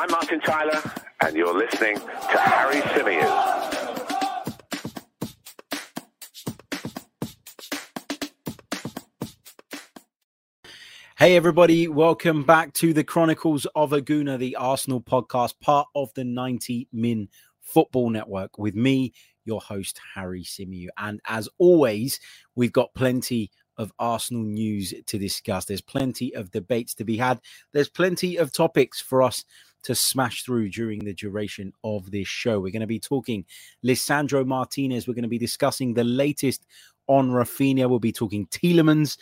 I'm Martin Tyler, and you're listening to Harry Symeou. Hey everybody, welcome back to the Chronicles of a Gooner, the Arsenal podcast, part of the 90 Min Football Network with me, your host, Harry Symeou. And as always, we've got plenty of Arsenal news to discuss. There's plenty of debates to be had. There's plenty of topics for us to smash through during the duration of this show. We're going to be talking Lisandro Martinez. We're going to be discussing the latest on Rafinha, we'll be talking Tielemans,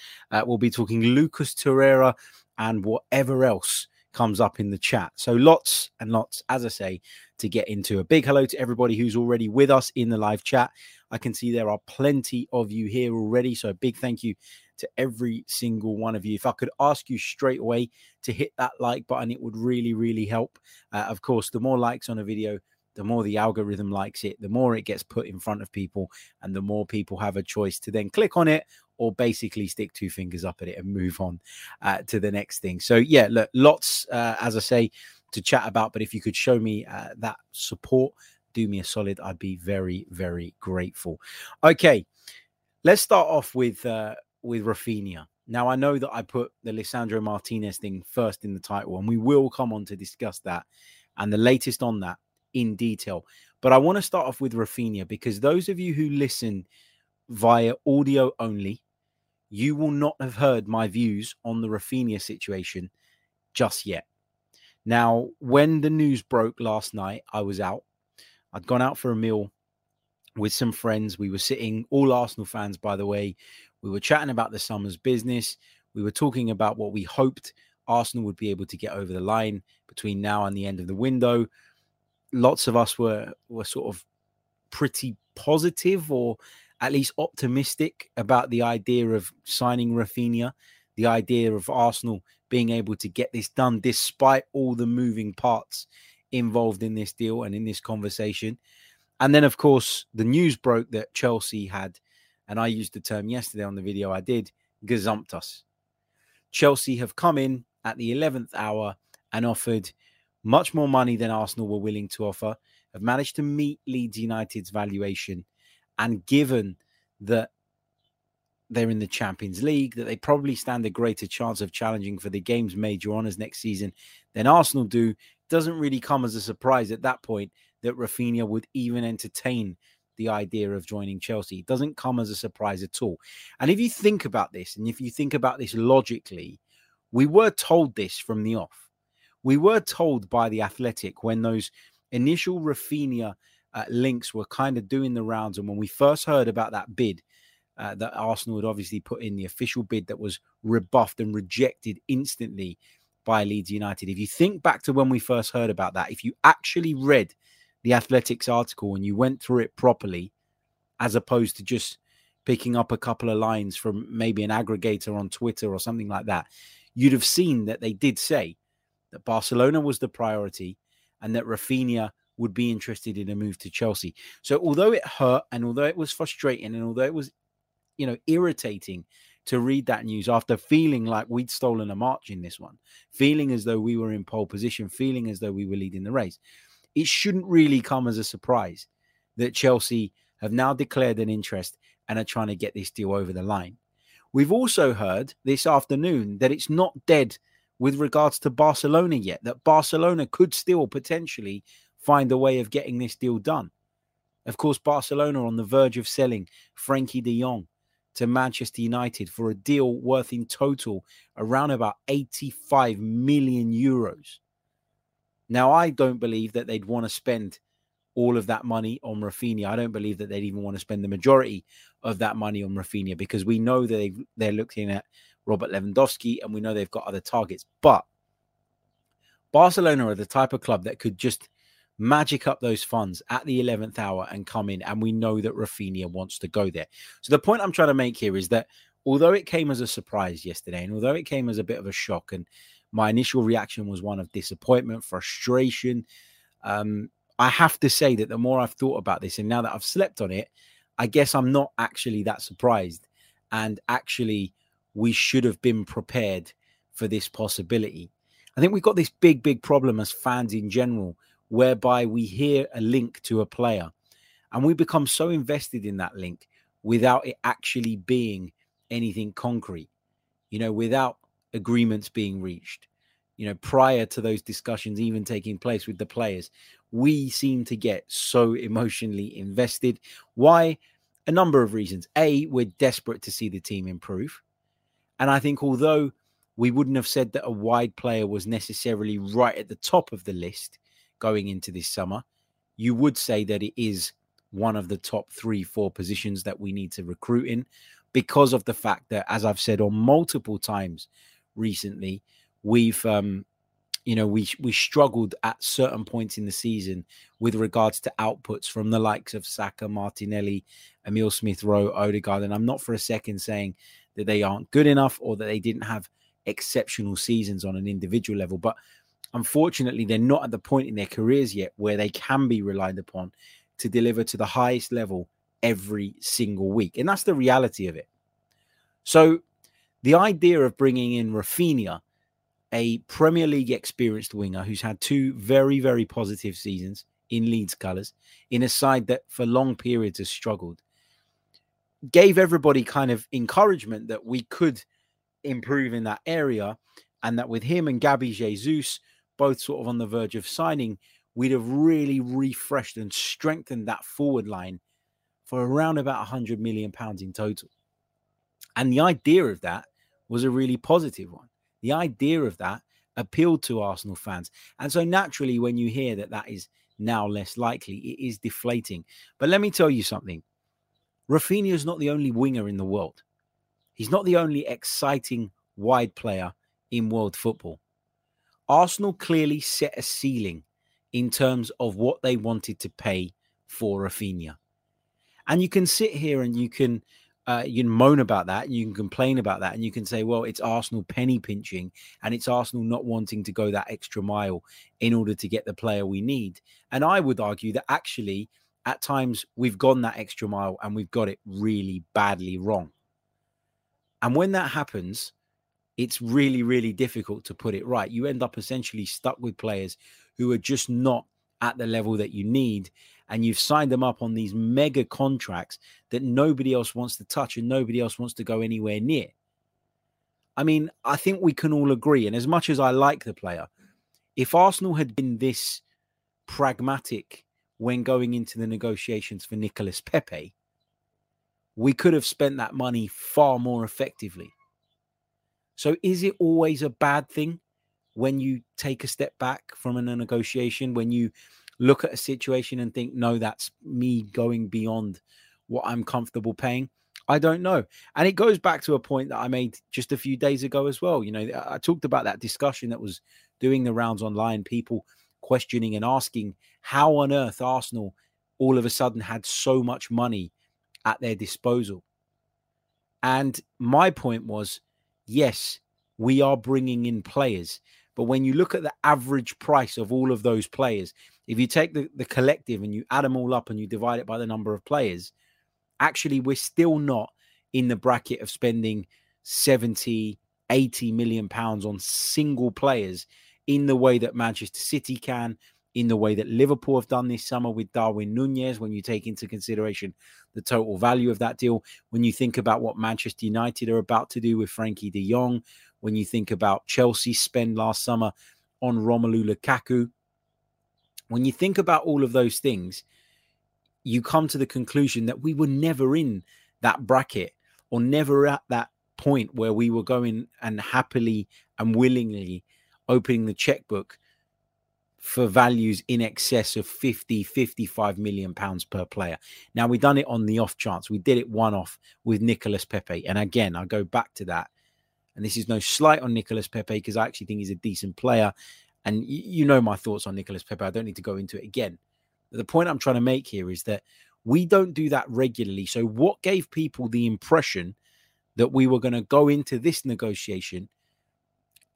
we'll be talking Lucas Torreira, and whatever else comes up in the chat. So lots and lots, as I say, to get into. A big hello to everybody who's already with us in the live chat. I can see there are plenty of you here already, so a big thank you to every single one of you. If I could ask you straight away to hit that like button, it would really, really help. Of course, the more likes on a video, the more the algorithm likes it, the more it gets put in front of people, and the more people have a choice to then click on it or basically stick two fingers up at it and move on to the next thing. So, yeah, look, lots, as I say, to chat about. But if you could show me that support, do me a solid. I'd be very, very grateful. OK, let's start off with Rafinha. Now, I know that I put the Lisandro Martinez thing first in the title, and we will come on to discuss that and the latest on that in detail. But I want to start off with Rafinha, because those of you who listen via audio only, you will not have heard my views on the Rafinha situation just yet. Now, when the news broke last night, I was out. I'd gone out for a meal with some friends. We were sitting, all Arsenal fans, by the way. We were chatting about the summer's business. We were talking about what we hoped Arsenal would be able to get over the line between now and the end of the window. Lots of us were sort of pretty positive, or at least optimistic, about the idea of signing Rafinha, the idea of Arsenal being able to get this done despite all the moving parts involved in this deal and in this conversation. And then, of course, the news broke that Chelsea had, and I used the term yesterday on the video I did, gazumped us. Chelsea have come in at the 11th hour and offered much more money than Arsenal were willing to offer, have managed to meet Leeds United's valuation. And given that they're in the Champions League, that they probably stand a greater chance of challenging for the game's major honours next season than Arsenal do, doesn't really come as a surprise at that point that Rafinha would even entertain the idea of joining Chelsea. It doesn't come as a surprise at all. And if you think about this, and if you think about this logically, we were told this from the off. We were told by the Athletic when those initial Rafinha links were kind of doing the rounds, and when we first heard about that bid that Arsenal had obviously put in, the official bid that was rebuffed and rejected instantly by Leeds United. If you think back to when we first heard about that, if you actually read the Athletic's article and you went through it properly, as opposed to just picking up a couple of lines from maybe an aggregator on Twitter or something like that, you'd have seen that they did say that Barcelona was the priority and that Rafinha would be interested in a move to Chelsea. So although it hurt, and although it was frustrating, and although it was, you know, irritating to read that news after feeling like we'd stolen a march in this one, feeling as though we were in pole position, feeling as though we were leading the race, it shouldn't really come as a surprise that Chelsea have now declared an interest and are trying to get this deal over the line. We've also heard this afternoon that it's not dead with regards to Barcelona yet, that Barcelona could still potentially find a way of getting this deal done. Of course, Barcelona on the verge of selling Frankie de Jong to Manchester United for a deal worth in total around about 85 million euros. Now, I don't believe that they'd want to spend all of that money on Rafinha. I don't believe that they'd even want to spend the majority of that money on Rafinha, because we know that they're looking at Robert Lewandowski, and we know they've got other targets. But Barcelona are the type of club that could just magic up those funds at the 11th hour and come in, and we know that Rafinha wants to go there. So the point I'm trying to make here is that although it came as a surprise yesterday, and although it came as a bit of a shock, and my initial reaction was one of disappointment, frustration, I have to say that the more I've thought about this, and now that I've slept on it, I guess I'm not actually that surprised. And actually, we should have been prepared for this possibility. I think we've got this big, big problem as fans in general, whereby we hear a link to a player and we become so invested in that link without it actually being anything concrete, you know, without agreements being reached, you know, prior to those discussions even taking place with the players. We seem to get so emotionally invested. Why? A number of reasons. A, we're desperate to see the team improve. And I think although we wouldn't have said that a wide player was necessarily right at the top of the list going into this summer, you would say that it is one of the top 3-4 positions that we need to recruit in, because of the fact that, as I've said on multiple times recently, we've, we struggled at certain points in the season with regards to outputs from the likes of Saka, Martinelli, Emile Smith-Rowe, Odegaard. And I'm not for a second saying that they aren't good enough or that they didn't have exceptional seasons on an individual level. But unfortunately, they're not at the point in their careers yet where they can be relied upon to deliver to the highest level every single week. And that's the reality of it. So the idea of bringing in Rafinha, a Premier League experienced winger who's had two very, very positive seasons in Leeds colours, in a side that for long periods has struggled, gave everybody kind of encouragement that we could improve in that area, and that with him and Gabi Jesus both sort of on the verge of signing, we'd have really refreshed and strengthened that forward line for around about £100 million in total. And the idea of that was a really positive one. The idea of that appealed to Arsenal fans. And so naturally, when you hear that that is now less likely, it is deflating. But let me tell you something. Rafinha is not the only winger in the world. He's not the only exciting wide player in world football. Arsenal clearly set a ceiling in terms of what they wanted to pay for Rafinha. And you can sit here and you can moan about that, and you can complain about that, and you can say, well, it's Arsenal penny pinching and it's Arsenal not wanting to go that extra mile in order to get the player we need. And I would argue that actually at times we've gone that extra mile and we've got it really badly wrong. And when that happens, it's really, really difficult to put it right. You end up essentially stuck with players who are just not at the level that you need. And you've signed them up on these mega contracts that nobody else wants to touch and nobody else wants to go anywhere near. I mean, I think we can all agree. And as much as I like the player, if Arsenal had been this pragmatic when going into the negotiations for Nicolas Pepe, we could have spent that money far more effectively. So is it always a bad thing when you take a step back from a negotiation, when you look at a situation and think, no, that's me going beyond what I'm comfortable paying? I don't know. And it goes back to a point that I made just a few days ago as well. You know, I talked about that discussion that was doing the rounds online, people questioning and asking how on earth Arsenal all of a sudden had so much money at their disposal. And my point was, yes, we are bringing in players. But when you look at the average price of all of those players, if you take the collective and you add them all up and you divide it by the number of players, actually, we're still not in the bracket of spending 70, 80 million pounds on single players in the way that Manchester City can, in the way that Liverpool have done this summer with Darwin Nunez, when you take into consideration the total value of that deal, when you think about what Manchester United are about to do with Frankie de Jong, when you think about Chelsea's spend last summer on Romelu Lukaku. When you think about all of those things, you come to the conclusion that we were never in that bracket or never at that point where we were going and happily and willingly opening the checkbook for values in excess of 50, 55 million pounds per player. Now, we've done it on the off chance. We did it one off with Nicolas Pepe. And again, I go back to that. And this is no slight on Nicolas Pepe, because I actually think he's a decent player. And you know my thoughts on Nicolas Pepe. I don't need to go into it again. But the point I'm trying to make here is that we don't do that regularly. So what gave people the impression that we were going to go into this negotiation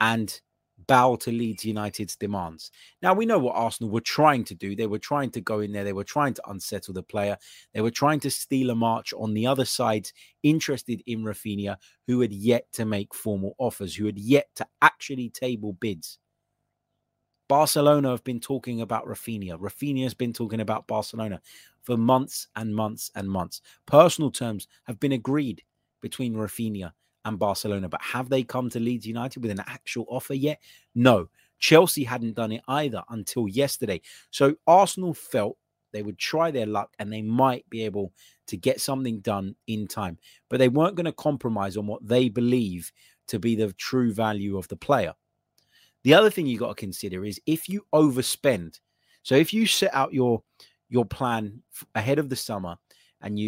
and bow to Leeds United's demands? Now, we know what Arsenal were trying to do. They were trying to go in there. They were trying to unsettle the player. They were trying to steal a march on the other sides interested in Rafinha, who had yet to make formal offers, who had yet to actually table bids. Barcelona have been talking about Rafinha. Rafinha has been talking about Barcelona for months and months and months. Personal terms have been agreed between Rafinha and Barcelona, but have they come to Leeds United with an actual offer yet? No. Chelsea hadn't done it either until yesterday. So Arsenal felt they would try their luck and they might be able to get something done in time. But they weren't going to compromise on what they believe to be the true value of the player. The other thing you got to consider is if you overspend. So if you set out your plan ahead of the summer, and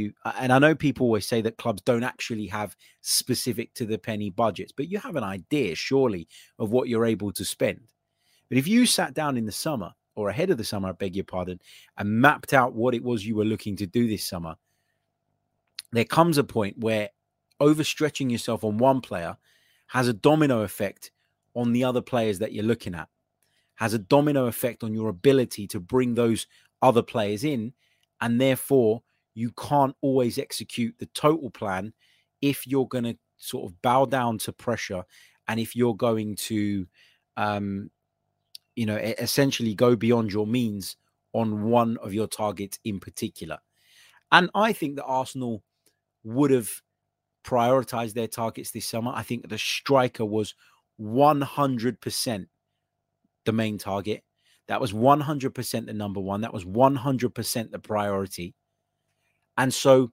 I know people always say that clubs don't actually have specific to the penny budgets, but you have an idea, surely, of what you're able to spend. But if you sat down in the summer, or ahead of the summer, I beg your pardon, and mapped out what it was you were looking to do this summer, there comes a point where overstretching yourself on one player has a domino effect on the other players that you're looking at, has a domino effect on your ability to bring those other players in, and therefore you can't always execute the total plan if you're going to sort of bow down to pressure and if you're going to, essentially go beyond your means on one of your targets in particular. And I think that Arsenal would have prioritized their targets this summer. I think the striker was 100% the main target. That was 100% the number one. That was 100% the priority. And so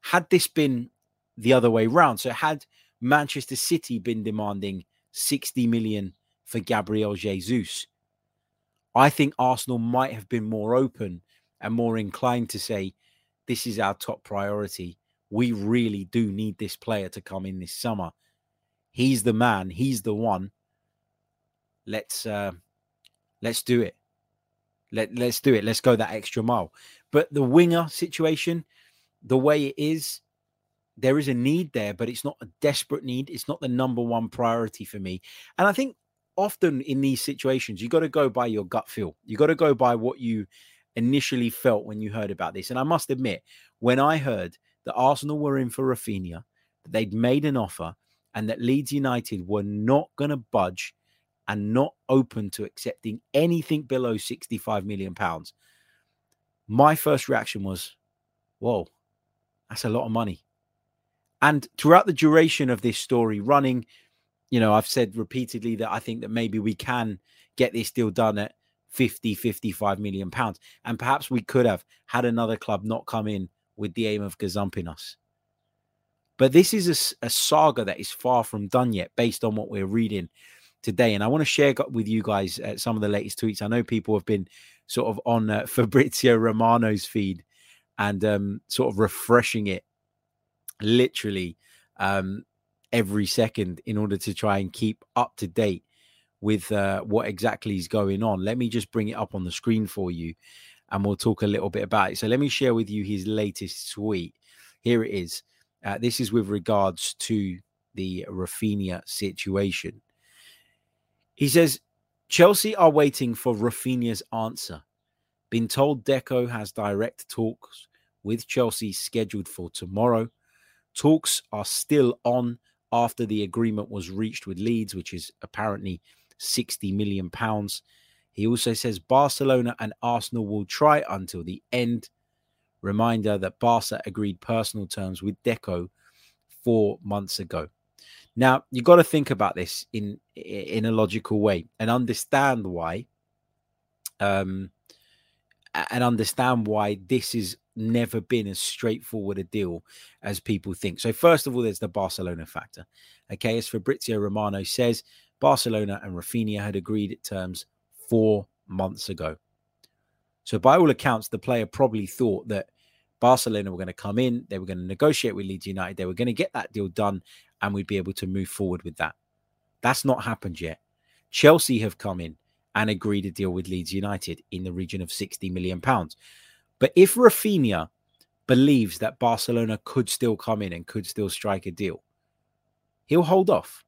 had this been the other way round, so had Manchester City been demanding 60 million for Gabriel Jesus, I think Arsenal might have been more open and more inclined to say, this is our top priority. We really do need this player to come in this summer. He's the man. He's the one. Let's do it. Let's do it. Let's go that extra mile. But the winger situation, the way it is, there is a need there, but it's not a desperate need. It's not the number one priority for me. And I think often in these situations, you got to go by your gut feel. You got to go by what you initially felt when you heard about this. And I must admit, when I heard that Arsenal were in for Rafinha, that they'd made an offer, and that Leeds United were not going to budge and not open to accepting anything below £65 million. My first reaction was, whoa, that's a lot of money. And throughout the duration of this story running, I've said repeatedly that I think that maybe we can get this deal done at £50–55 million. And perhaps we could have had another club not come in with the aim of gazumping us. But this is a saga that is far from done yet, based on what we're reading today. And I want to share with you guys some of the latest tweets. I know people have been sort of on Fabrizio Romano's feed and sort of refreshing it literally every second in order to try and keep up to date with what exactly is going on. Let me just bring it up on the screen for you and we'll talk a little bit about it. So let me share with you his latest tweet. Here it is. This is with regards to the Rafinha situation. He says, Chelsea are waiting for Rafinha's answer. Been told Deco has direct talks with Chelsea scheduled for tomorrow. Talks are still on after the agreement was reached with Leeds, which is apparently £60 million. He also says Barcelona and Arsenal will try until the end. Reminder that Barca agreed personal terms with Deco 4 months ago. Now, you've got to think about this in a logical way and understand why. And understand why this has never been as straightforward a deal as people think. So first of all, there's the Barcelona factor. Okay, as Fabrizio Romano says, Barcelona and Rafinha had agreed at terms 4 months ago. So by all accounts, the player probably thought that Barcelona were going to come in, they were going to negotiate with Leeds United, they were going to get that deal done, and we'd be able to move forward with that. That's not happened yet. Chelsea have come in and agreed a deal with Leeds United in the region of £60 million. But if Rafinha believes that Barcelona could still come in and could still strike a deal, he'll hold off.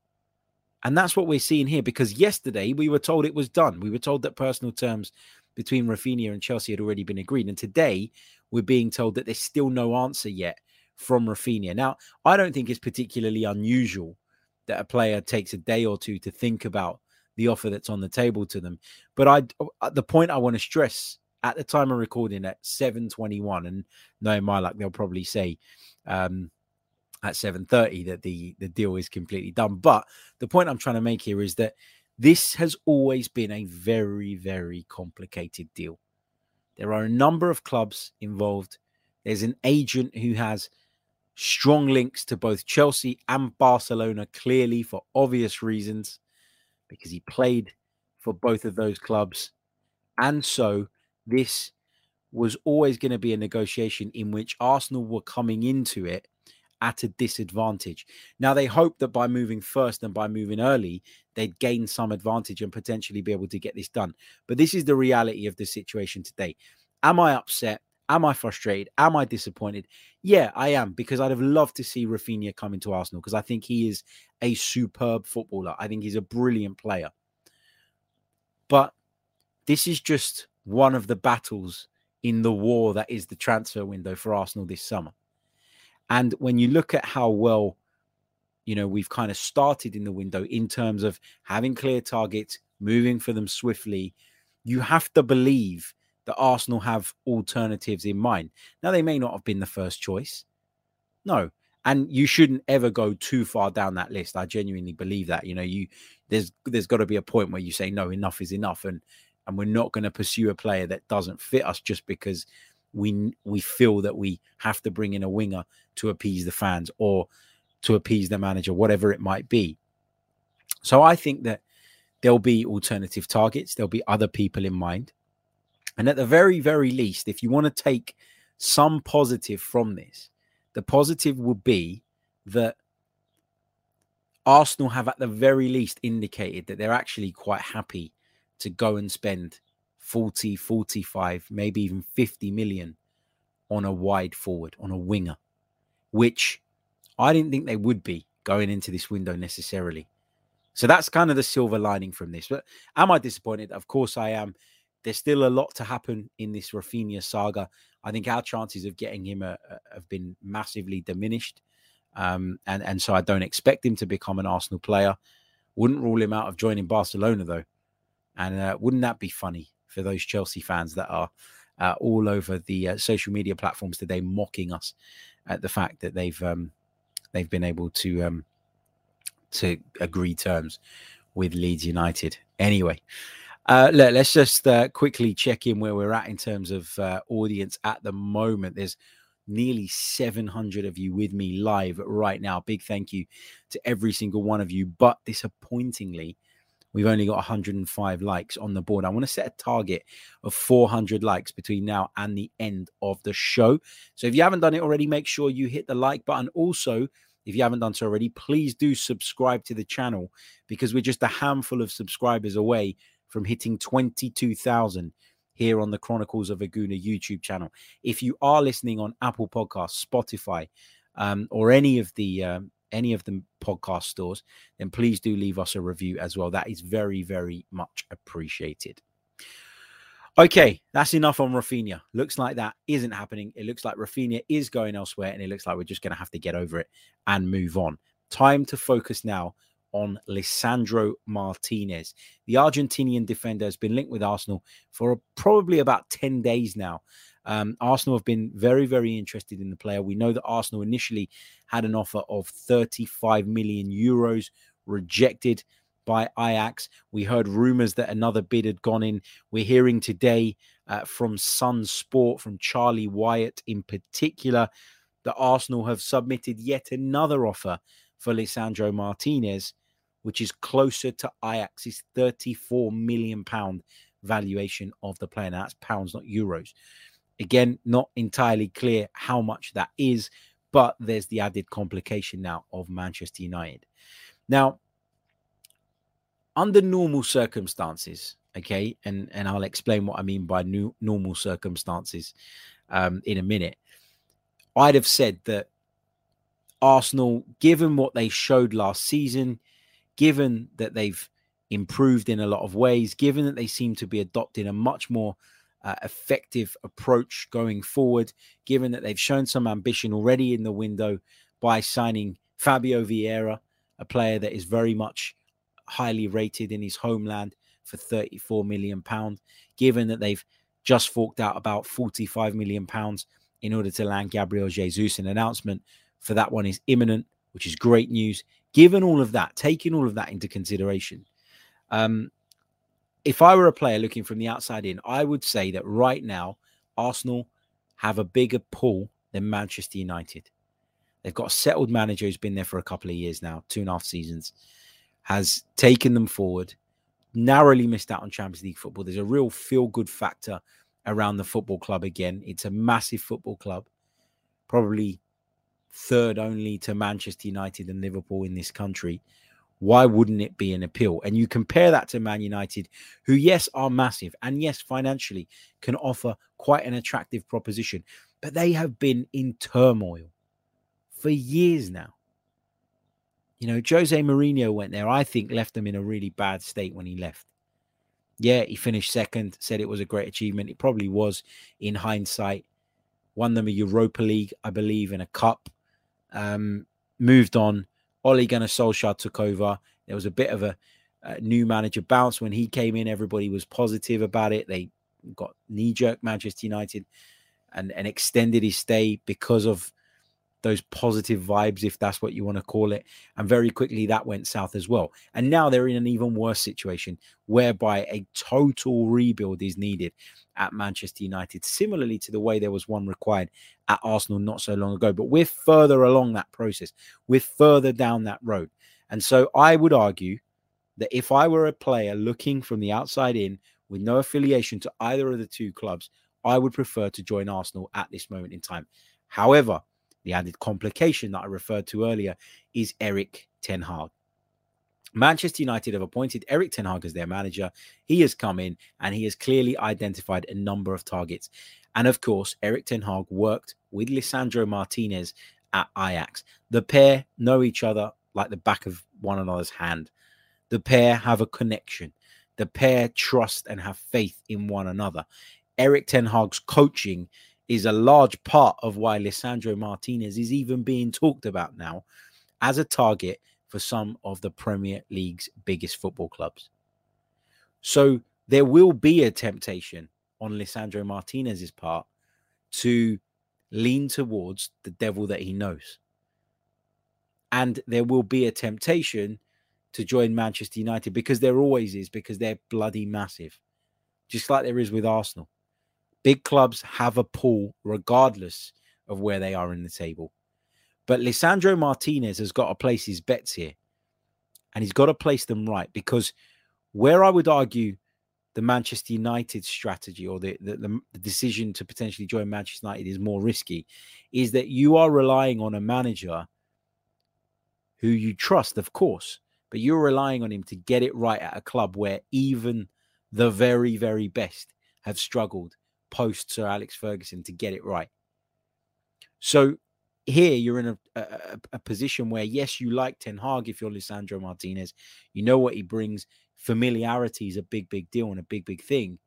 And that's what we're seeing here, because yesterday we were told it was done. We were told that personal terms between Rafinha and Chelsea had already been agreed. And today we're being told that there's still no answer yet from Rafinha. Now, I don't think it's particularly unusual that a player takes a day or two to think about the offer that's on the table to them. But the point I want to stress at the time of recording at 7:21, and knowing my luck, they'll probably say at 7:30 that the deal is completely done. But the point I'm trying to make here is that this has always been a very, very complicated deal. There are a number of clubs involved. There's an agent who has strong links to both Chelsea and Barcelona, clearly for obvious reasons, because he played for both of those clubs. And so this was always going to be a negotiation in which Arsenal were coming into it at a disadvantage. Now, they hoped that by moving first and by moving early, they'd gain some advantage and potentially be able to get this done. But this is the reality of the situation today. Am I upset? Am I frustrated? Am I disappointed? Yeah, I am, because I'd have loved to see Rafinha come into Arsenal, because I think he is a superb footballer. I think he's a brilliant player. But this is just one of the battles in the war that is the transfer window for Arsenal this summer. And when you look at how well, you know, we've kind of started in the window in terms of having clear targets, moving for them swiftly, you have to believe that Arsenal have alternatives in mind. Now, they may not have been the first choice. No. And you shouldn't ever go too far down that list. I genuinely believe that. You know, there's got to be a point where you say, no, enough is enough. And we're not going to pursue a player that doesn't fit us just because we feel that we have to bring in a winger to appease the fans or to appease the manager, whatever it might be. So I think that there'll be alternative targets. There'll be other people in mind. And at the very, very least, if you want to take some positive from this, the positive would be that Arsenal have at the very least indicated that they're actually quite happy to go and spend 40, 45, maybe even 50 million on a wide forward, on a winger, which I didn't think they would be going into this window necessarily. So that's kind of the silver lining from this. But am I disappointed? Of course I am. There's still a lot to happen in this Rafinha saga. I think our chances of getting him have been massively diminished. And so I don't expect him to become an Arsenal player. Wouldn't rule him out of joining Barcelona, though. And wouldn't that be funny for those Chelsea fans that are all over the social media platforms today mocking us at the fact that they've been able to agree terms with Leeds United. Anyway, let's just quickly check in where we're at in terms of audience at the moment. There's nearly 700 of you with me live right now. Big thank you to every single one of you. But disappointingly, we've only got 105 likes on the board. I want to set a target of 400 likes between now and the end of the show. So if you haven't done it already, make sure you hit the like button. Also, if you haven't done so already, please do subscribe to the channel, because we're just a handful of subscribers away from hitting 22,000 here on the Chronicles of a Gooner YouTube channel. If you are listening on Apple Podcasts, Spotify, or any of the podcast stores, then please do leave us a review as well. That is very, very much appreciated. Okay, that's enough on Rafinha. Looks like that isn't happening. It looks like Rafinha is going elsewhere, and it looks like we're just going to have to get over it and move on. Time to focus now on Lisandro Martinez. The Argentinian defender has been linked with Arsenal for probably about 10 days now. Arsenal have been very, very interested in the player. We know that Arsenal initially had an offer of 35 million euros rejected by Ajax. We heard rumours that another bid had gone in. We're hearing today from Sun Sport, from Charlie Wyatt in particular, that Arsenal have submitted yet another offer for Lisandro Martinez, which is closer to Ajax's £34 million valuation of the player. Now, that's pounds, not euros. Again, not entirely clear how much that is, but there's the added complication now of Manchester United. Now, under normal circumstances, okay, and I'll explain what I mean by normal circumstances in a minute, I'd have said that Arsenal, given what they showed last season, given that they've improved in a lot of ways, given that they seem to be adopting a much more effective approach going forward, given that they've shown some ambition already in the window by signing Fabio Vieira, a player that is very much highly rated in his homeland for £34 million, given that they've just forked out about £45 million in order to land Gabriel Jesus. An announcement for that one is imminent, which is great news. Given all of that, taking all of that into consideration, if I were a player looking from the outside in, I would say that right now, Arsenal have a bigger pull than Manchester United. They've got a settled manager who's been there for a couple of years now, 2.5 seasons, has taken them forward, narrowly missed out on Champions League football. There's a real feel-good factor around the football club again. It's a massive football club, probably third only to Manchester United and Liverpool in this country. Why wouldn't it be an appeal? And you compare that to Man United, who, yes, are massive and, yes, financially can offer quite an attractive proposition. But they have been in turmoil for years now. You know, Jose Mourinho went there, I think left them in a really bad state when he left. Yeah, he finished second, said it was a great achievement. It probably was in hindsight. Won them a Europa League, I believe, in a cup. Moved on. Ole Gunnar Solskjaer took over. There was a bit of a new manager bounce. When he came in, everybody was positive about it. They got knee-jerk Manchester United and extended his stay because of those positive vibes, if that's what you want to call it. And very quickly, that went south as well. And now they're in an even worse situation, whereby a total rebuild is needed at Manchester United, similarly to the way there was one required at Arsenal not so long ago. But we're further along that process. We're further down that road. And so I would argue that if I were a player looking from the outside in with no affiliation to either of the two clubs, I would prefer to join Arsenal at this moment in time. However, the added complication that I referred to earlier is Eric Ten Hag. Manchester United have appointed Eric Ten Hag as their manager. He has come in and he has clearly identified a number of targets. And of course, Eric Ten Hag worked with Lisandro Martinez at Ajax. The pair know each other like the back of one another's hand. The pair have a connection. The pair trust and have faith in one another. Eric Ten Hag's coaching is a large part of why Lisandro Martinez is even being talked about now as a target for some of the Premier League's biggest football clubs. So there will be a temptation on Lisandro Martinez's part to lean towards the devil that he knows. And there will be a temptation to join Manchester United, because there always is, because they're bloody massive, just like there is with Arsenal. Big clubs have a pull regardless of where they are in the table. But Lisandro Martinez has got to place his bets here. And he's got to place them right, because where I would argue the Manchester United strategy, or the decision to potentially join Manchester United, is more risky, is that you are relying on a manager who you trust, of course, but you're relying on him to get it right at a club where even the very, very best have struggled post Sir Alex Ferguson to get it right. So here you're in a position where, yes, you like Ten Hag if you're Lisandro Martinez. You know what he brings. Familiarity is a big, big deal and a big, big thing.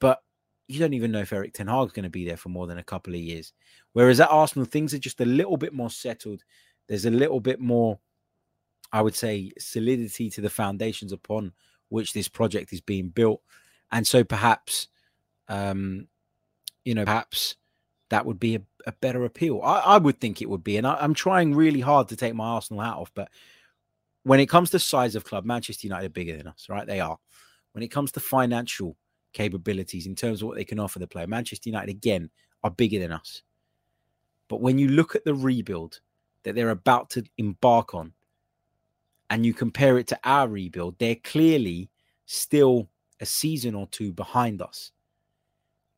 But you don't even know if Eric Ten Hag is going to be there for more than a couple of years. Whereas at Arsenal, things are just a little bit more settled. There's a little bit more, I would say, solidity to the foundations upon which this project is being built. And so perhaps perhaps that would be a better appeal. I would think it would be, and I'm trying really hard to take my Arsenal hat off, but when it comes to size of club, Manchester United are bigger than us, right? They are. When it comes to financial capabilities in terms of what they can offer the player, Manchester United, again, are bigger than us. But when you look at the rebuild that they're about to embark on, and you compare it to our rebuild, they're clearly still a season or two behind us.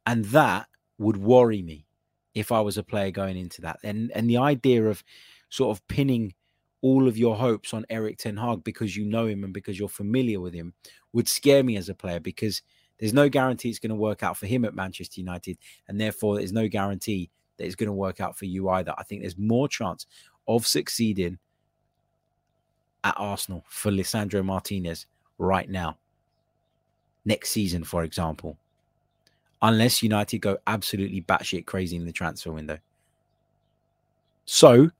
And that would worry me if I was a player going into that. And the idea of sort of pinning all of your hopes on Eric Ten Hag because you know him and because you're familiar with him would scare me as a player, because there's no guarantee it's going to work out for him at Manchester United, and therefore there's no guarantee that it's going to work out for you either. I think there's more chance of succeeding at Arsenal for Lisandro Martinez right now, next season, for example, unless United go absolutely batshit crazy in the transfer window. So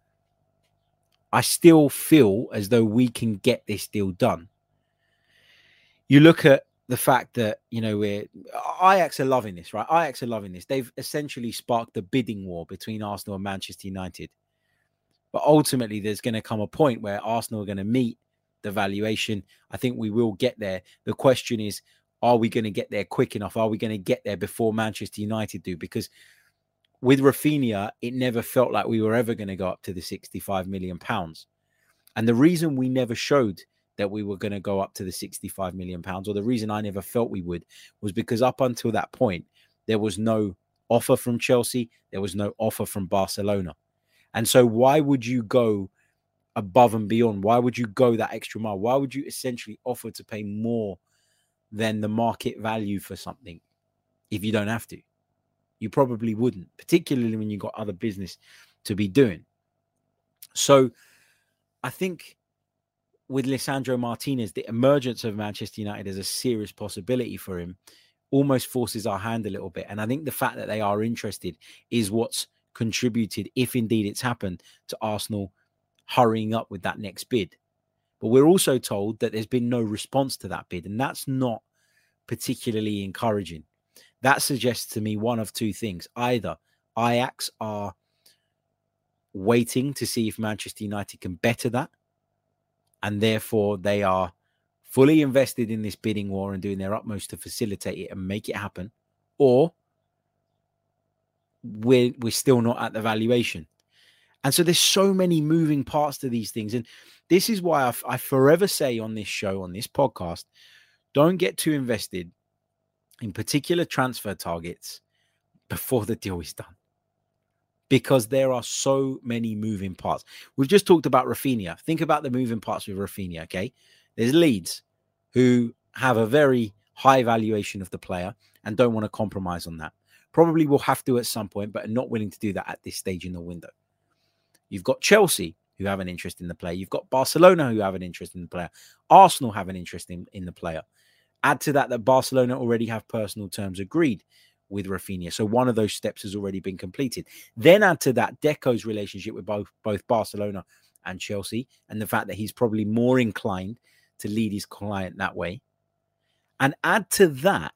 I still feel as though we can get this deal done. You look at the fact that, you know, Ajax are loving this, right? Ajax are loving this. They've essentially sparked a bidding war between Arsenal and Manchester United. But ultimately, there's going to come a point where Arsenal are going to meet the valuation. I think we will get there. The question is, are we going to get there quick enough? Are we going to get there before Manchester United do? Because with Rafinha, it never felt like we were ever going to go up to the £65 million. And the reason we never showed that we were going to go up to the £65 million, or the reason I never felt we would, was because up until that point, there was no offer from Chelsea. There was no offer from Barcelona. And so why would you go above and beyond? Why would you go that extra mile? Why would you essentially offer to pay more than the market value for something if you don't have to? You probably wouldn't, particularly when you've got other business to be doing. So I think with Lisandro Martinez, the emergence of Manchester United as a serious possibility for him almost forces our hand a little bit. And I think the fact that they are interested is what's contributed, if indeed it's happened, to Arsenal hurrying up with that next bid. But we're also told that there's been no response to that bid, and that's not particularly encouraging. That suggests to me one of two things. Either Ajax are waiting to see if Manchester United can better that, and therefore they are fully invested in this bidding war and doing their utmost to facilitate it and make it happen, or we're still not at the valuation. And so there's so many moving parts to these things. And this is why I forever say on this show, on this podcast, don't get too invested in particular transfer targets before the deal is done, because there are so many moving parts. We've just talked about Rafinha. Think about the moving parts with Rafinha, okay? There's Leeds, who have a very high valuation of the player and don't want to compromise on that. Probably will have to at some point, but are not willing to do that at this stage in the window. You've got Chelsea, who have an interest in the player. You've got Barcelona, who have an interest in the player. Arsenal have an interest in the player. Add to that that Barcelona already have personal terms agreed with Rafinha. So one of those steps has already been completed. Then add to that Deco's relationship with both Barcelona and Chelsea, and the fact that he's probably more inclined to lead his client that way. And add to that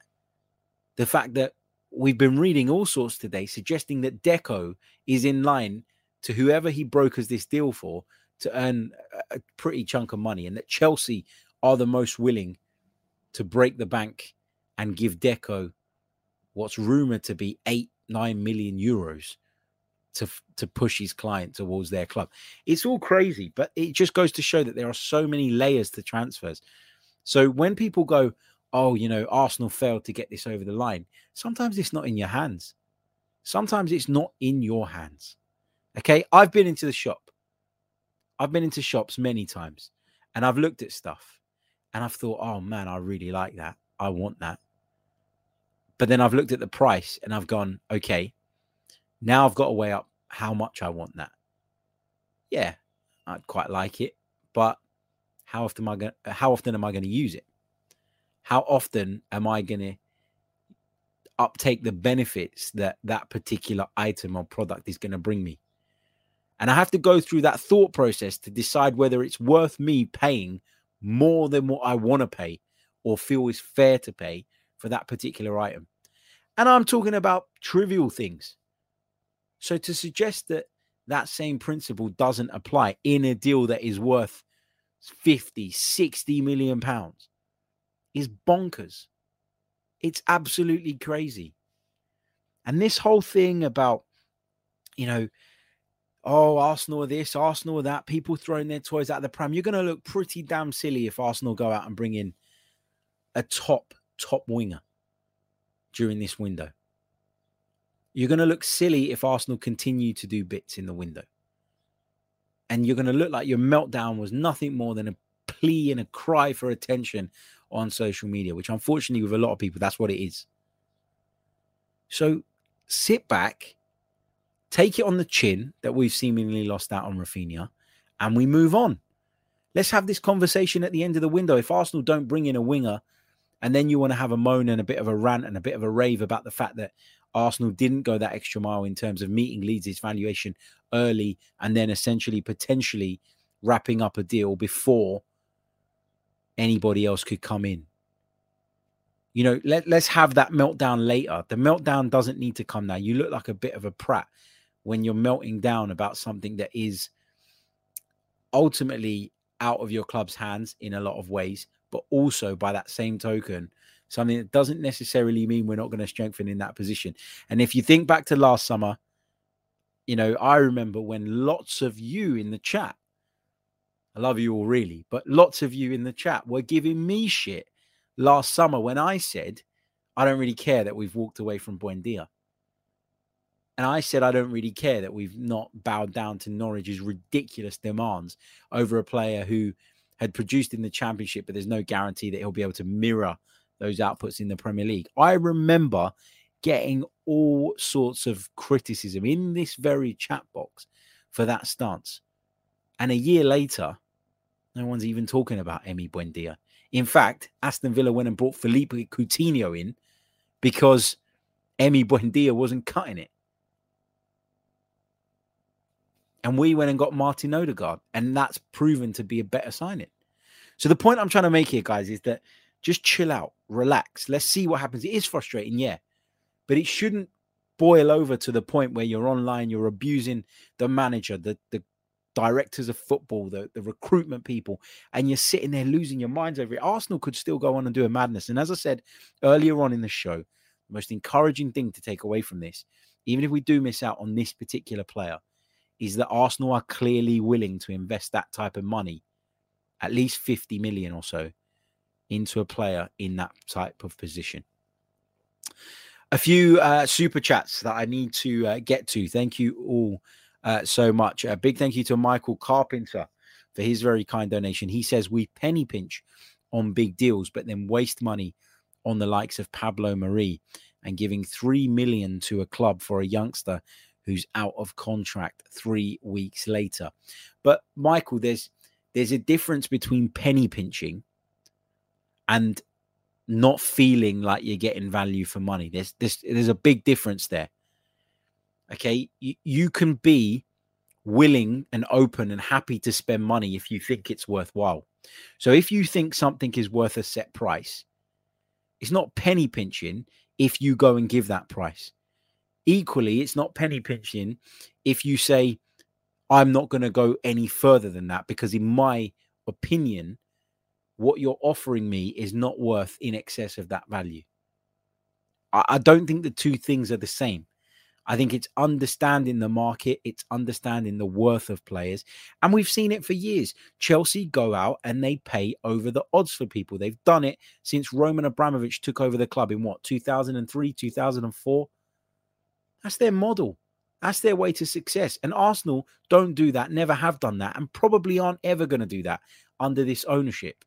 the fact that we've been reading all sorts today suggesting that Deco is in line to whoever he brokers this deal for to earn a pretty chunk of money, and that Chelsea are the most willing to break the bank and give Deco what's rumored to be 8-9 million euros to push his client towards their club. It's all crazy, but it just goes to show that there are so many layers to transfers. So when people go, oh, you know, Arsenal failed to get this over the line, sometimes it's not in your hands. Sometimes it's not in your hands. Okay, I've been into the shop. I've been into shops many times, and I've looked at stuff and I've thought, oh man, I really like that. I want that. But then I've looked at the price and I've gone, okay, now I've got to weigh up how much I want that. Yeah, I'd quite like it, but how often am I going to use it? How often am I going to uptake the benefits that particular item or product is going to bring me? And I have to go through that thought process to decide whether it's worth me paying more than what I want to pay or feel is fair to pay for that particular item. And I'm talking about trivial things. So to suggest that same principle doesn't apply in a deal that is worth 50, 60 million pounds is bonkers. It's absolutely crazy. And this whole thing about, you know, oh, Arsenal are this, Arsenal are that, people throwing their toys out of the pram. You're going to look pretty damn silly if Arsenal go out and bring in a top winger during this window. You're going to look silly if Arsenal continue to do bits in the window. And you're going to look like your meltdown was nothing more than a plea and a cry for attention on social media, which unfortunately with a lot of people, that's what it is. So sit back, take it on the chin that we've seemingly lost out on Rafinha, and we move on. Let's have this conversation at the end of the window. If Arsenal don't bring in a winger, and then you want to have a moan and a bit of a rant and a bit of a rave about the fact that Arsenal didn't go that extra mile in terms of meeting Leeds' valuation early and then essentially potentially wrapping up a deal before anybody else could come in. You know, let's have that meltdown later. The meltdown doesn't need to come now. You look like a bit of a prat when you're melting down about something that is ultimately out of your club's hands in a lot of ways, but also by that same token, something that doesn't necessarily mean we're not going to strengthen in that position. And if you think back to last summer, you know, I remember when lots of you in the chat, I love you all really, but lots of you in the chat were giving me shit last summer when I said, I don't really care that we've walked away from Buendia. And I said, I don't really care that we've not bowed down to Norwich's ridiculous demands over a player who had produced in the Championship, but there's no guarantee that he'll be able to mirror those outputs in the Premier League. I remember getting all sorts of criticism in this very chat box for that stance. And a year later, no one's even talking about Emi Buendia. In fact, Aston Villa went and brought Felipe Coutinho in because Emi Buendia wasn't cutting it. And we went and got Martin Odegaard, and that's proven to be a better signing. So the point I'm trying to make here, guys, is that just chill out, relax. Let's see what happens. It is frustrating, yeah, but it shouldn't boil over to the point where you're online, you're abusing the manager, the directors of football, the recruitment people, and you're sitting there losing your minds over it. Arsenal could still go on and do a madness. And as I said earlier on in the show, the most encouraging thing to take away from this, even if we do miss out on this particular player, is that Arsenal are clearly willing to invest that type of money, at least 50 million or so, into a player in that type of position. A few super chats that I need to get to. Thank you all so much. A big thank you to Michael Carpenter for his very kind donation. He says, we penny pinch on big deals, but then waste money on the likes of Pablo Mari and giving 3 million to a club for a youngster who's out of contract 3 weeks later. But Michael, there's a difference between penny pinching and not feeling like you're getting value for money. There's a big difference there. Okay, you can be willing and open and happy to spend money if you think it's worthwhile. So if you think something is worth a set price, it's not penny pinching if you go and give that price. Equally, it's not penny pinching if you say, I'm not going to go any further than that because in my opinion, what you're offering me is not worth in excess of that value. I don't think the two things are the same. I think it's understanding the market. It's understanding the worth of players. And we've seen it for years. Chelsea go out and they pay over the odds for people. They've done it since Roman Abramovich took over the club in what, 2003, 2004? That's their model. That's their way to success. And Arsenal don't do that, never have done that, and probably aren't ever going to do that under this ownership.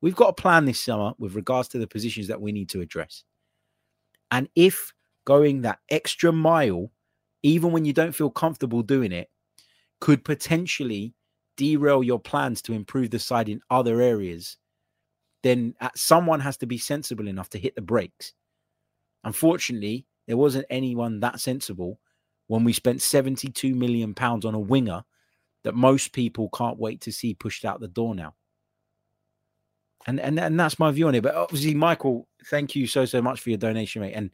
We've got a plan this summer with regards to the positions that we need to address. And if going that extra mile, even when you don't feel comfortable doing it, could potentially derail your plans to improve the side in other areas, then someone has to be sensible enough to hit the brakes. Unfortunately, there wasn't anyone that sensible when we spent £72 million on a winger that most people can't wait to see pushed out the door now. And that's my view on it. But obviously, Michael, thank you so much for your donation, mate. And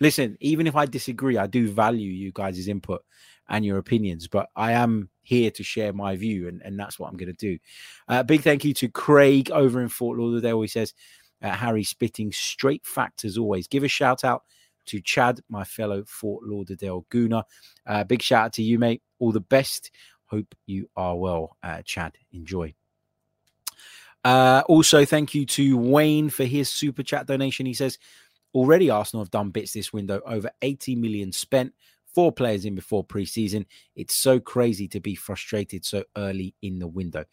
listen, even if I disagree, I do value you guys' input and your opinions, but I am here to share my view, and that's what I'm going to do. Big thank you to Craig over in Fort Lauderdale. He says, Harry spitting straight facts as always. Give a shout out to Chad, my fellow Fort Lauderdale Gooner. Big shout out to you, mate. All the best. Hope you are well, Chad. Enjoy. Also, thank you to Wayne for his super chat donation. He says, already Arsenal have done bits this window. Over 80 million spent. 4 players in before preseason. It's so crazy to be frustrated so early in the window.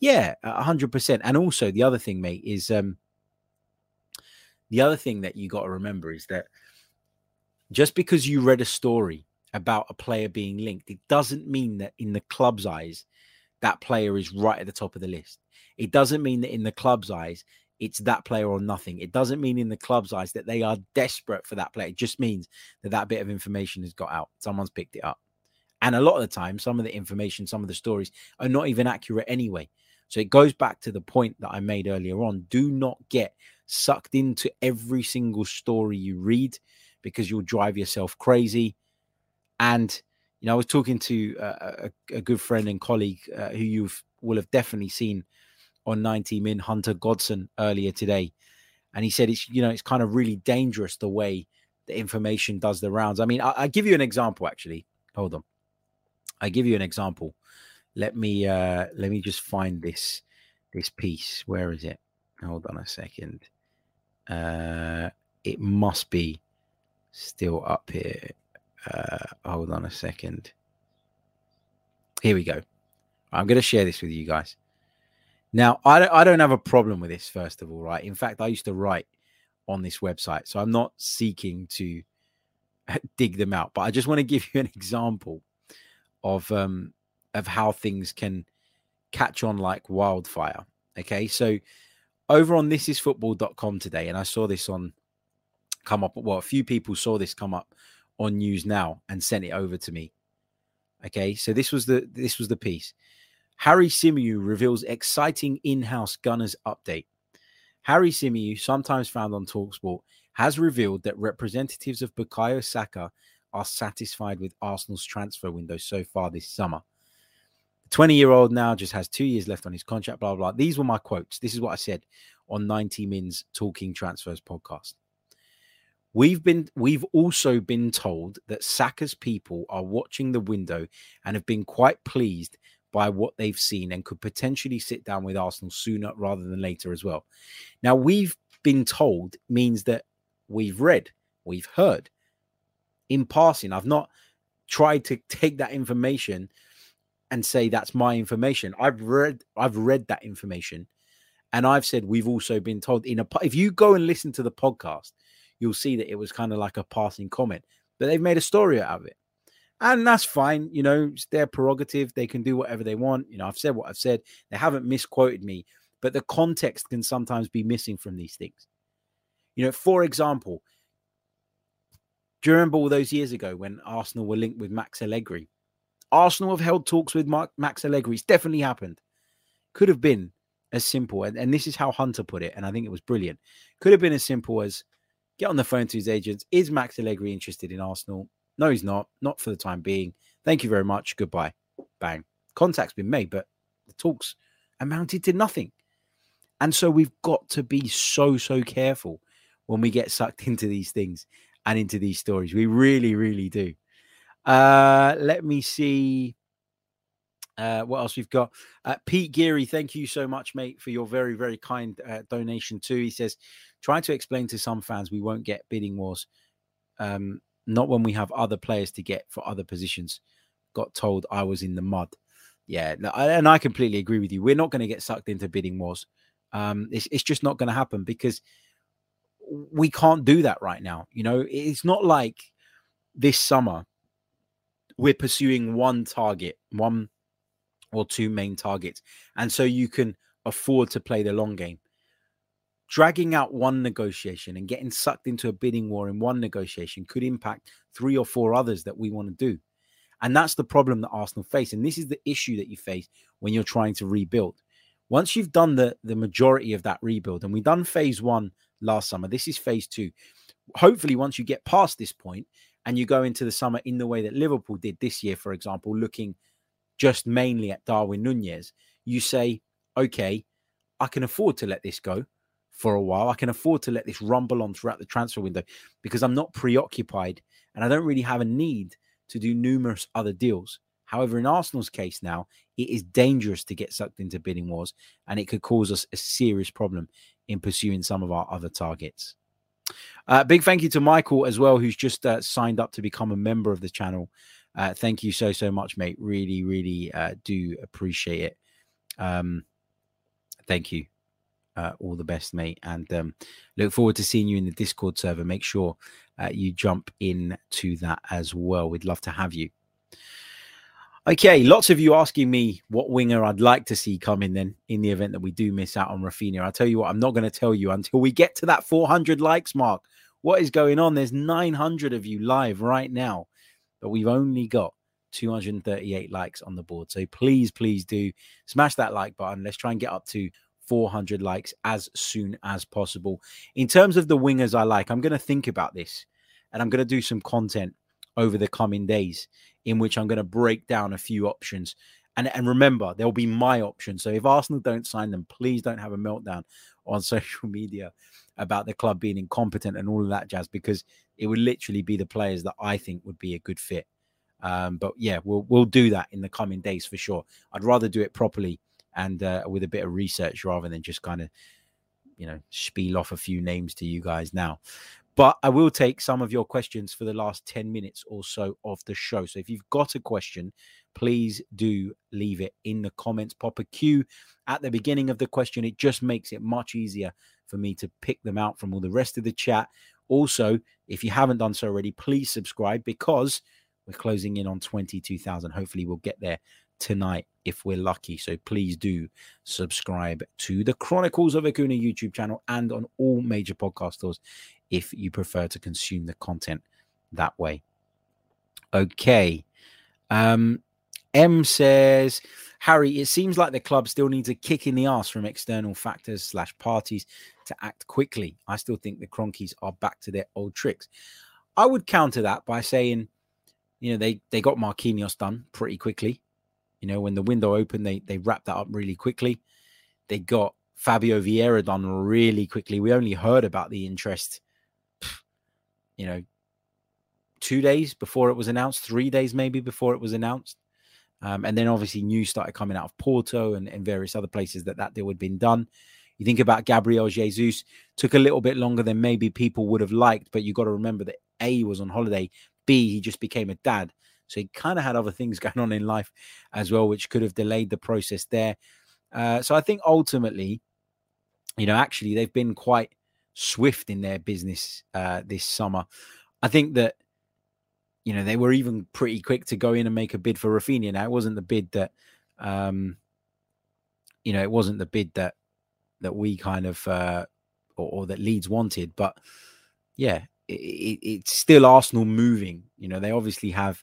Yeah, 100%. And also, the other thing, mate, is the other thing that you got to remember is that just because you read a story about a player being linked, it doesn't mean that in the club's eyes, that player is right at the top of the list. It doesn't mean that in the club's eyes, it's that player or nothing. It doesn't mean in the club's eyes that they are desperate for that player. It just means that that bit of information has got out. Someone's picked it up. And a lot of the time, some of the information, some of the stories are not even accurate anyway. So it goes back to the point that I made earlier on. Do not get sucked into every single story you read, because you'll drive yourself crazy. And, you know, I was talking to a good friend and colleague who you will have definitely seen on 90 Min, Hunter Godson, earlier today. And he said, it's, you know, it's kind of really dangerous the way the information does the rounds. I mean, I give you an example, actually. Hold on. I give you an example. Let me just find this piece. Where is it? Hold on a second. It must be still up here. Hold on a second. Here we go. I'm going to share this with you guys. Now, I don't have a problem with this, first of all, right? In fact, I used to write on this website, so I'm not seeking to dig them out. But I just want to give you an example of how things can catch on like wildfire. Okay, so over on thisisfootball.com today, and I saw this come up. Well, a few people saw this come up on News Now and sent it over to me. Okay, so this was the piece. Harry Symeou reveals exciting in-house Gunners update. Harry Symeou, sometimes found on TalkSport, has revealed that representatives of Bukayo Saka are satisfied with Arsenal's transfer window so far this summer. The 20-year-old now just has 2 years left on his contract, blah, blah, blah. These were my quotes. This is what I said on 90 Min's Talking Transfers podcast. We've also been told that Saka's people are watching the window and have been quite pleased by what they've seen and could potentially sit down with Arsenal sooner rather than later as well. Now, we've been told means that we've read, we've heard in passing. I've not tried to take that information and say, that's my information. I've read that information. And I've said, we've also been told if you go and listen to the podcast, you'll see that it was kind of like a passing comment, but they've made a story out of it. And that's fine. You know, it's their prerogative. They can do whatever they want. You know, I've said what I've said. They haven't misquoted me, but the context can sometimes be missing from these things. You know, for example, do you remember all those years ago when Arsenal were linked with Max Allegri? Arsenal have held talks with Max Allegri. It's definitely happened. Could have been as simple. And this is how Hunter put it. And I think it was brilliant. Could have been as simple as get on the phone to his agents. Is Max Allegri interested in Arsenal? No, he's not. Not for the time being. Thank you very much. Goodbye. Bang. Contact's been made, but the talks amounted to nothing. And so we've got to be so, so careful when we get sucked into these things and into these stories. We really, really do. Let me see what else we've got. Pete Geary, thank you so much, mate, for your very, very kind donation too. He says, trying to explain to some fans we won't get bidding wars. Not when we have other players to get for other positions. Got told I was in the mud. Yeah, and I completely agree with you. We're not going to get sucked into bidding wars. It's just not going to happen because we can't do that right now. You know, it's not like this summer we're pursuing one target, one or two main targets. And so you can afford to play the long game. Dragging out one negotiation and getting sucked into a bidding war in one negotiation could impact 3 or 4 others that we want to do. And that's the problem that Arsenal face. And this is the issue that you face when you're trying to rebuild. Once you've done the majority of that rebuild, and we've done phase 1 last summer, this is phase 2. Hopefully, once you get past this point and you go into the summer in the way that Liverpool did this year, for example, looking just mainly at Darwin Nunez, you say, okay, I can afford to let this go for a while. I can afford to let this rumble on throughout the transfer window because I'm not preoccupied and I don't really have a need to do numerous other deals. However, in Arsenal's case now, it is dangerous to get sucked into bidding wars and it could cause us a serious problem in pursuing some of our other targets. Big thank you to Michael as well, who's just signed up to become a member of the channel. Thank you so, so much, mate. Really, really do appreciate it. Thank you. All the best, mate, and look forward to seeing you in the Discord server. Make sure you jump in to that as well. We'd love to have you. Okay, lots of you asking me what winger I'd like to see come in then in the event that we do miss out on Rafinha. I'll tell you what, I'm not going to tell you until we get to that 400 likes mark. What is going on? There's 900 of you live right now, but we've only got 238 likes on the board. So please, please do smash that like button. Let's try and get up to 400 likes as soon as possible. In terms of the wingers I like, I'm going to think about this and I'm going to do some content over the coming days in which I'm going to break down a few options. And remember, there'll be my options. So if Arsenal don't sign them, please don't have a meltdown on social media about the club being incompetent and all of that jazz, because it would literally be the players that I think would be a good fit. But yeah, we'll do that in the coming days for sure. I'd rather do it properly and with a bit of research rather than just kind of, you know, spiel off a few names to you guys now. But I will take some of your questions for the last 10 minutes or so of the show. So if you've got a question, please do leave it in the comments. Pop a Q at the beginning of the question. It just makes it much easier for me to pick them out from all the rest of the chat. Also, if you haven't done so already, please subscribe, because we're closing in on 22,000. Hopefully we'll get there tonight if we're lucky. So please do subscribe to the Chronicles of a Gooner YouTube channel and on all major podcast stores if you prefer to consume the content that way. Okay. M says, Harry, it seems like the club still needs a kick in the arse from external factors / parties to act quickly. I still think the Cronkies are back to their old tricks. I would counter that by saying, you know, they got Marquinhos done pretty quickly. You know, when the window opened, they wrapped that up really quickly. They got Fabio Vieira done really quickly. We only heard about the interest, you know, 2 days before it was announced, 3 days maybe before it was announced. And then obviously news started coming out of Porto and various other places that deal had been done. You think about Gabriel Jesus, took a little bit longer than maybe people would have liked, but you got to remember that A, he was on holiday, B, he just became a dad. So he kind of had other things going on in life as well, which could have delayed the process there. So I think ultimately, you know, actually they've been quite swift in their business this summer. I think that, you know, they were even pretty quick to go in and make a bid for Rafinha. Now, it wasn't the bid that, you know, it wasn't the bid that we kind of, or that Leeds wanted, but yeah, it's still Arsenal moving. You know, they obviously have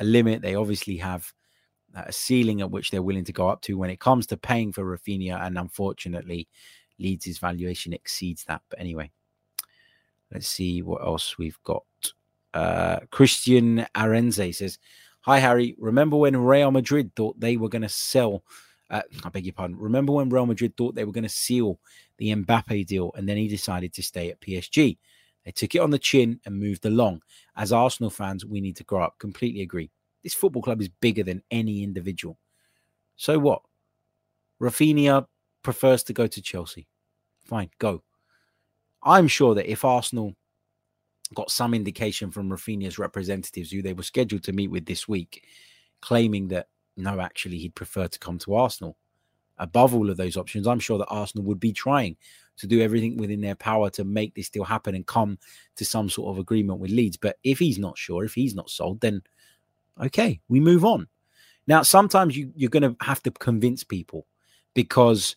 a limit. They obviously have a ceiling at which they're willing to go up to when it comes to paying for Rafinha. And unfortunately, Leeds' valuation exceeds that. But anyway, let's see what else we've got. Christian Arenze says, hi, Harry. Remember when Real Madrid thought they were going to sell? I beg your pardon. Remember when Real Madrid thought they were going to seal the Mbappe deal and then he decided to stay at PSG? They took it on the chin and moved along. As Arsenal fans, we need to grow up. Completely agree. This football club is bigger than any individual. So what? Rafinha prefers to go to Chelsea. Fine, go. I'm sure that if Arsenal got some indication from Rafinha's representatives, who they were scheduled to meet with this week, claiming that, no, actually, he'd prefer to come to Arsenal, above all of those options, I'm sure that Arsenal would be trying to do everything within their power to make this deal happen and come to some sort of agreement with Leeds. But if he's not sure, if he's not sold, then okay, we move on. Now, sometimes you're going to have to convince people because,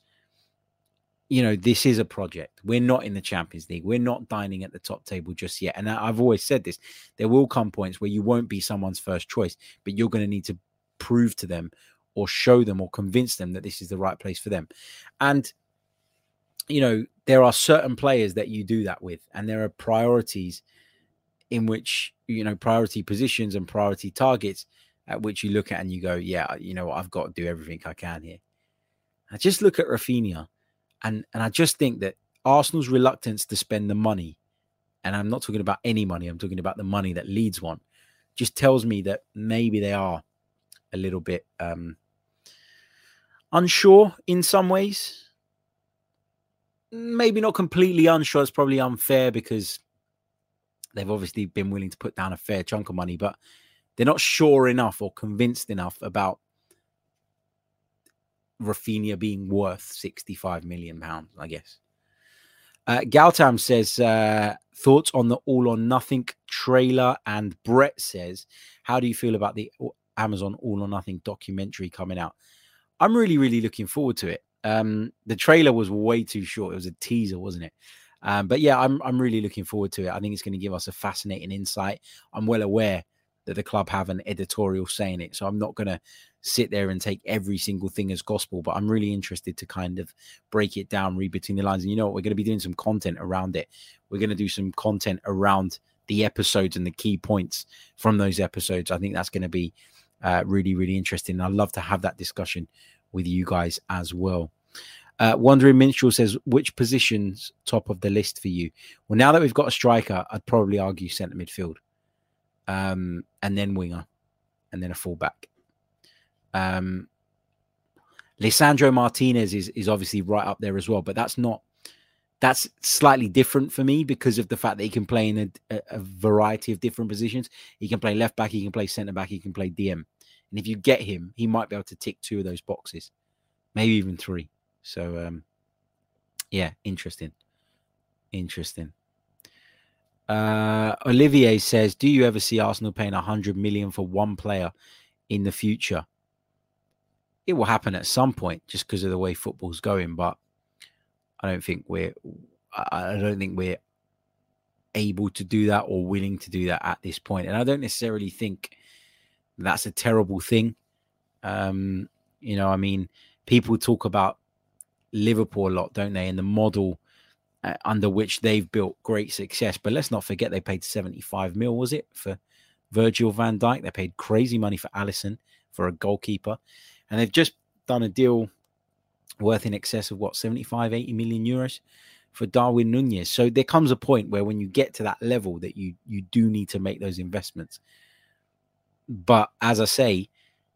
you know, this is a project. We're not in the Champions League. We're not dining at the top table just yet. And I've always said this, there will come points where you won't be someone's first choice, but you're going to need to prove to them or show them or convince them that this is the right place for them. And, you know, there are certain players that you do that with, and there are priorities in which, you know, priority positions and priority targets at which you look at and you go, yeah, you know, I've got to do everything I can here. I just look at Rafinha and I just think that Arsenal's reluctance to spend the money, and I'm not talking about any money, I'm talking about the money that Leeds want, just tells me that maybe they are a little bit unsure in some ways. Maybe not completely unsure. It's probably unfair because they've obviously been willing to put down a fair chunk of money, but they're not sure enough or convinced enough about Rafinha being worth £65 million, I guess. Galtam says, thoughts on the All or Nothing trailer? And Brett says, how do you feel about the Amazon All or Nothing documentary coming out? I'm really, really looking forward to it. The trailer was way too short. It was a teaser, wasn't it? But yeah, I'm really looking forward to it. I think it's going to give us a fascinating insight. I'm well aware that the club have an editorial say in it. So I'm not going to sit there and take every single thing as gospel, but I'm really interested to kind of break it down, read between the lines. And you know what? We're going to be doing some content around it. We're going to do some content around the episodes and the key points from those episodes. I think that's going to be really, really interesting. And I'd love to have that discussion with you guys as well. Wandering Minstrel says, which position's top of the list for you? Well, now that we've got a striker, I'd probably argue centre midfield. And then winger, and then a fullback. Lisandro Martinez is obviously right up there as well, but that's slightly different for me because of the fact that he can play in a variety of different positions. He can play left back, he can play centre back, he can play DM. And if you get him, he might be able to tick two of those boxes, maybe even three. So, yeah, interesting. Olivier says, do you ever see Arsenal paying 100 million for one player in the future? It will happen at some point just because of the way football's going, but I don't think we're able to do that or willing to do that at this point. And I don't necessarily think that's a terrible thing. You know, I mean, people talk about Liverpool a lot, don't they? And the model under which they've built great success. But let's not forget they paid 75 mil, was it, for Virgil van Dijk? They paid crazy money for Alisson, for a goalkeeper. And they've just done a deal worth in excess of, 75-80 million euros for Darwin Nunez. So there comes a point where when you get to that level that you do need to make those investments. But as I say,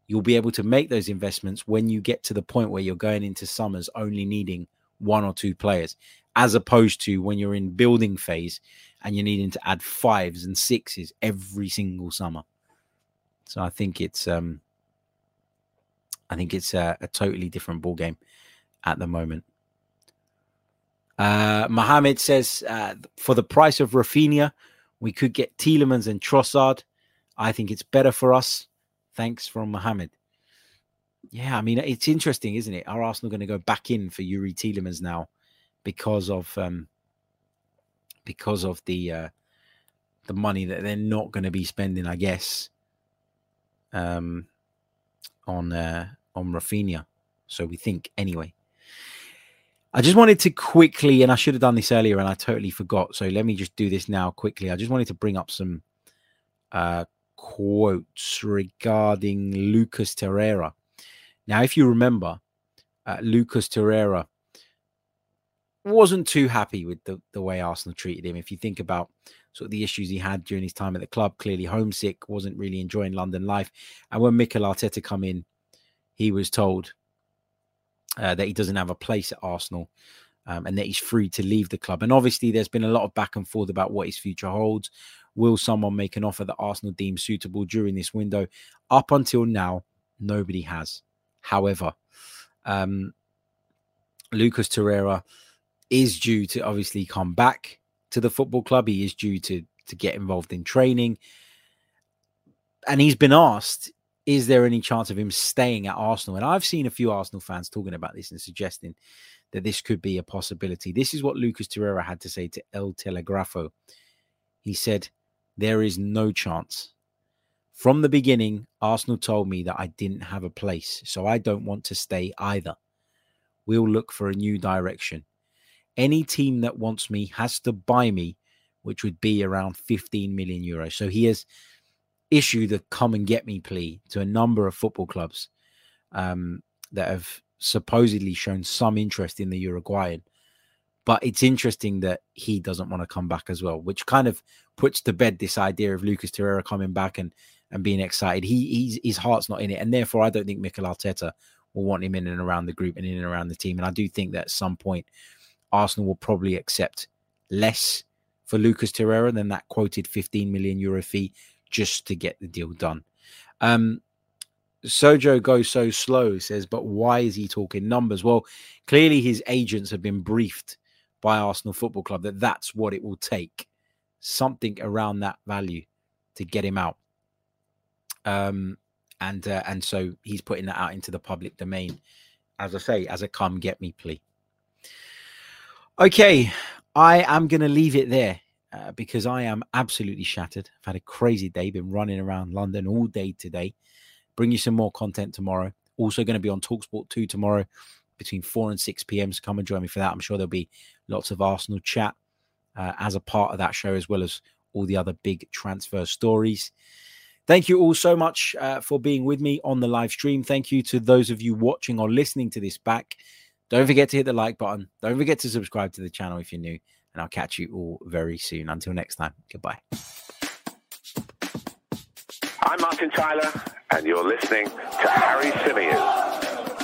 you'll be able to make those investments when you get to the point where you're going into summers only needing one or two players, as opposed to when you're in building phase and you're needing to add 5s and 6s every single summer. So I think it's a totally different ball game at the moment. Mohammed says, for the price of Rafinha, we could get Tielemans and Trossard. I think it's better for us. Thanks from Mohammed. Yeah, I mean, it's interesting, isn't it? Are Arsenal going to go back in for Youri Tielemans now? Because of the money that they're not going to be spending, I guess, on Rafinha. So we think anyway. I just wanted to quickly, and I should have done this earlier, and I totally forgot. So let me just do this now quickly. I just wanted to bring up some quotes regarding Lucas Torreira. Now, if you remember, Lucas Torreira wasn't too happy with the way Arsenal treated him. If you think about sort of the issues he had during his time at the club, clearly homesick, wasn't really enjoying London life. And when Mikel Arteta come in, he was told that he doesn't have a place at Arsenal and that he's free to leave the club. And obviously there's been a lot of back and forth about what his future holds. Will someone make an offer that Arsenal deems suitable during this window? Up until now, nobody has. However, Lucas Torreira is due to obviously come back to the football club. He is due to get involved in training. And he's been asked, is there any chance of him staying at Arsenal? And I've seen a few Arsenal fans talking about this and suggesting that this could be a possibility. This is what Lucas Torreira had to say to El Telegrafo. He said, there is no chance. From the beginning, Arsenal told me that I didn't have a place, so I don't want to stay either. We'll look for a new direction. Any team that wants me has to buy me, which would be around 15 million euros. So he has issued a come and get me plea to a number of football clubs that have supposedly shown some interest in the Uruguayan. But it's interesting that he doesn't want to come back as well, which kind of puts to bed this idea of Lucas Torreira coming back and being excited. His heart's not in it. And therefore, I don't think Mikel Arteta will want him in and around the group and in and around the team. And I do think that at some point, Arsenal will probably accept less for Lucas Torreira than that quoted 15 million euro fee just to get the deal done. Sojo Goes So Slow says, but why is he talking numbers? Well, clearly his agents have been briefed by Arsenal Football Club that that's what it will take. Something around that value to get him out. And so he's putting that out into the public domain, as I say, as a come get me plea. Okay, I am going to leave it there. because I am absolutely shattered. I've had a crazy day, been running around London all day today. Bring you some more content tomorrow. Also going to be on TalkSport 2 tomorrow between 4 and 6 p.m. So come and join me for that. I'm sure there'll be lots of Arsenal chat as a part of that show, as well as all the other big transfer stories. Thank you all so much for being with me on the live stream. Thank you to those of you watching or listening to this back. Don't forget to hit the like button. Don't forget to subscribe to the channel if you're new. And I'll catch you all very soon. Until next time, goodbye. I'm Martin Tyler, and you're listening to Harry Symeou.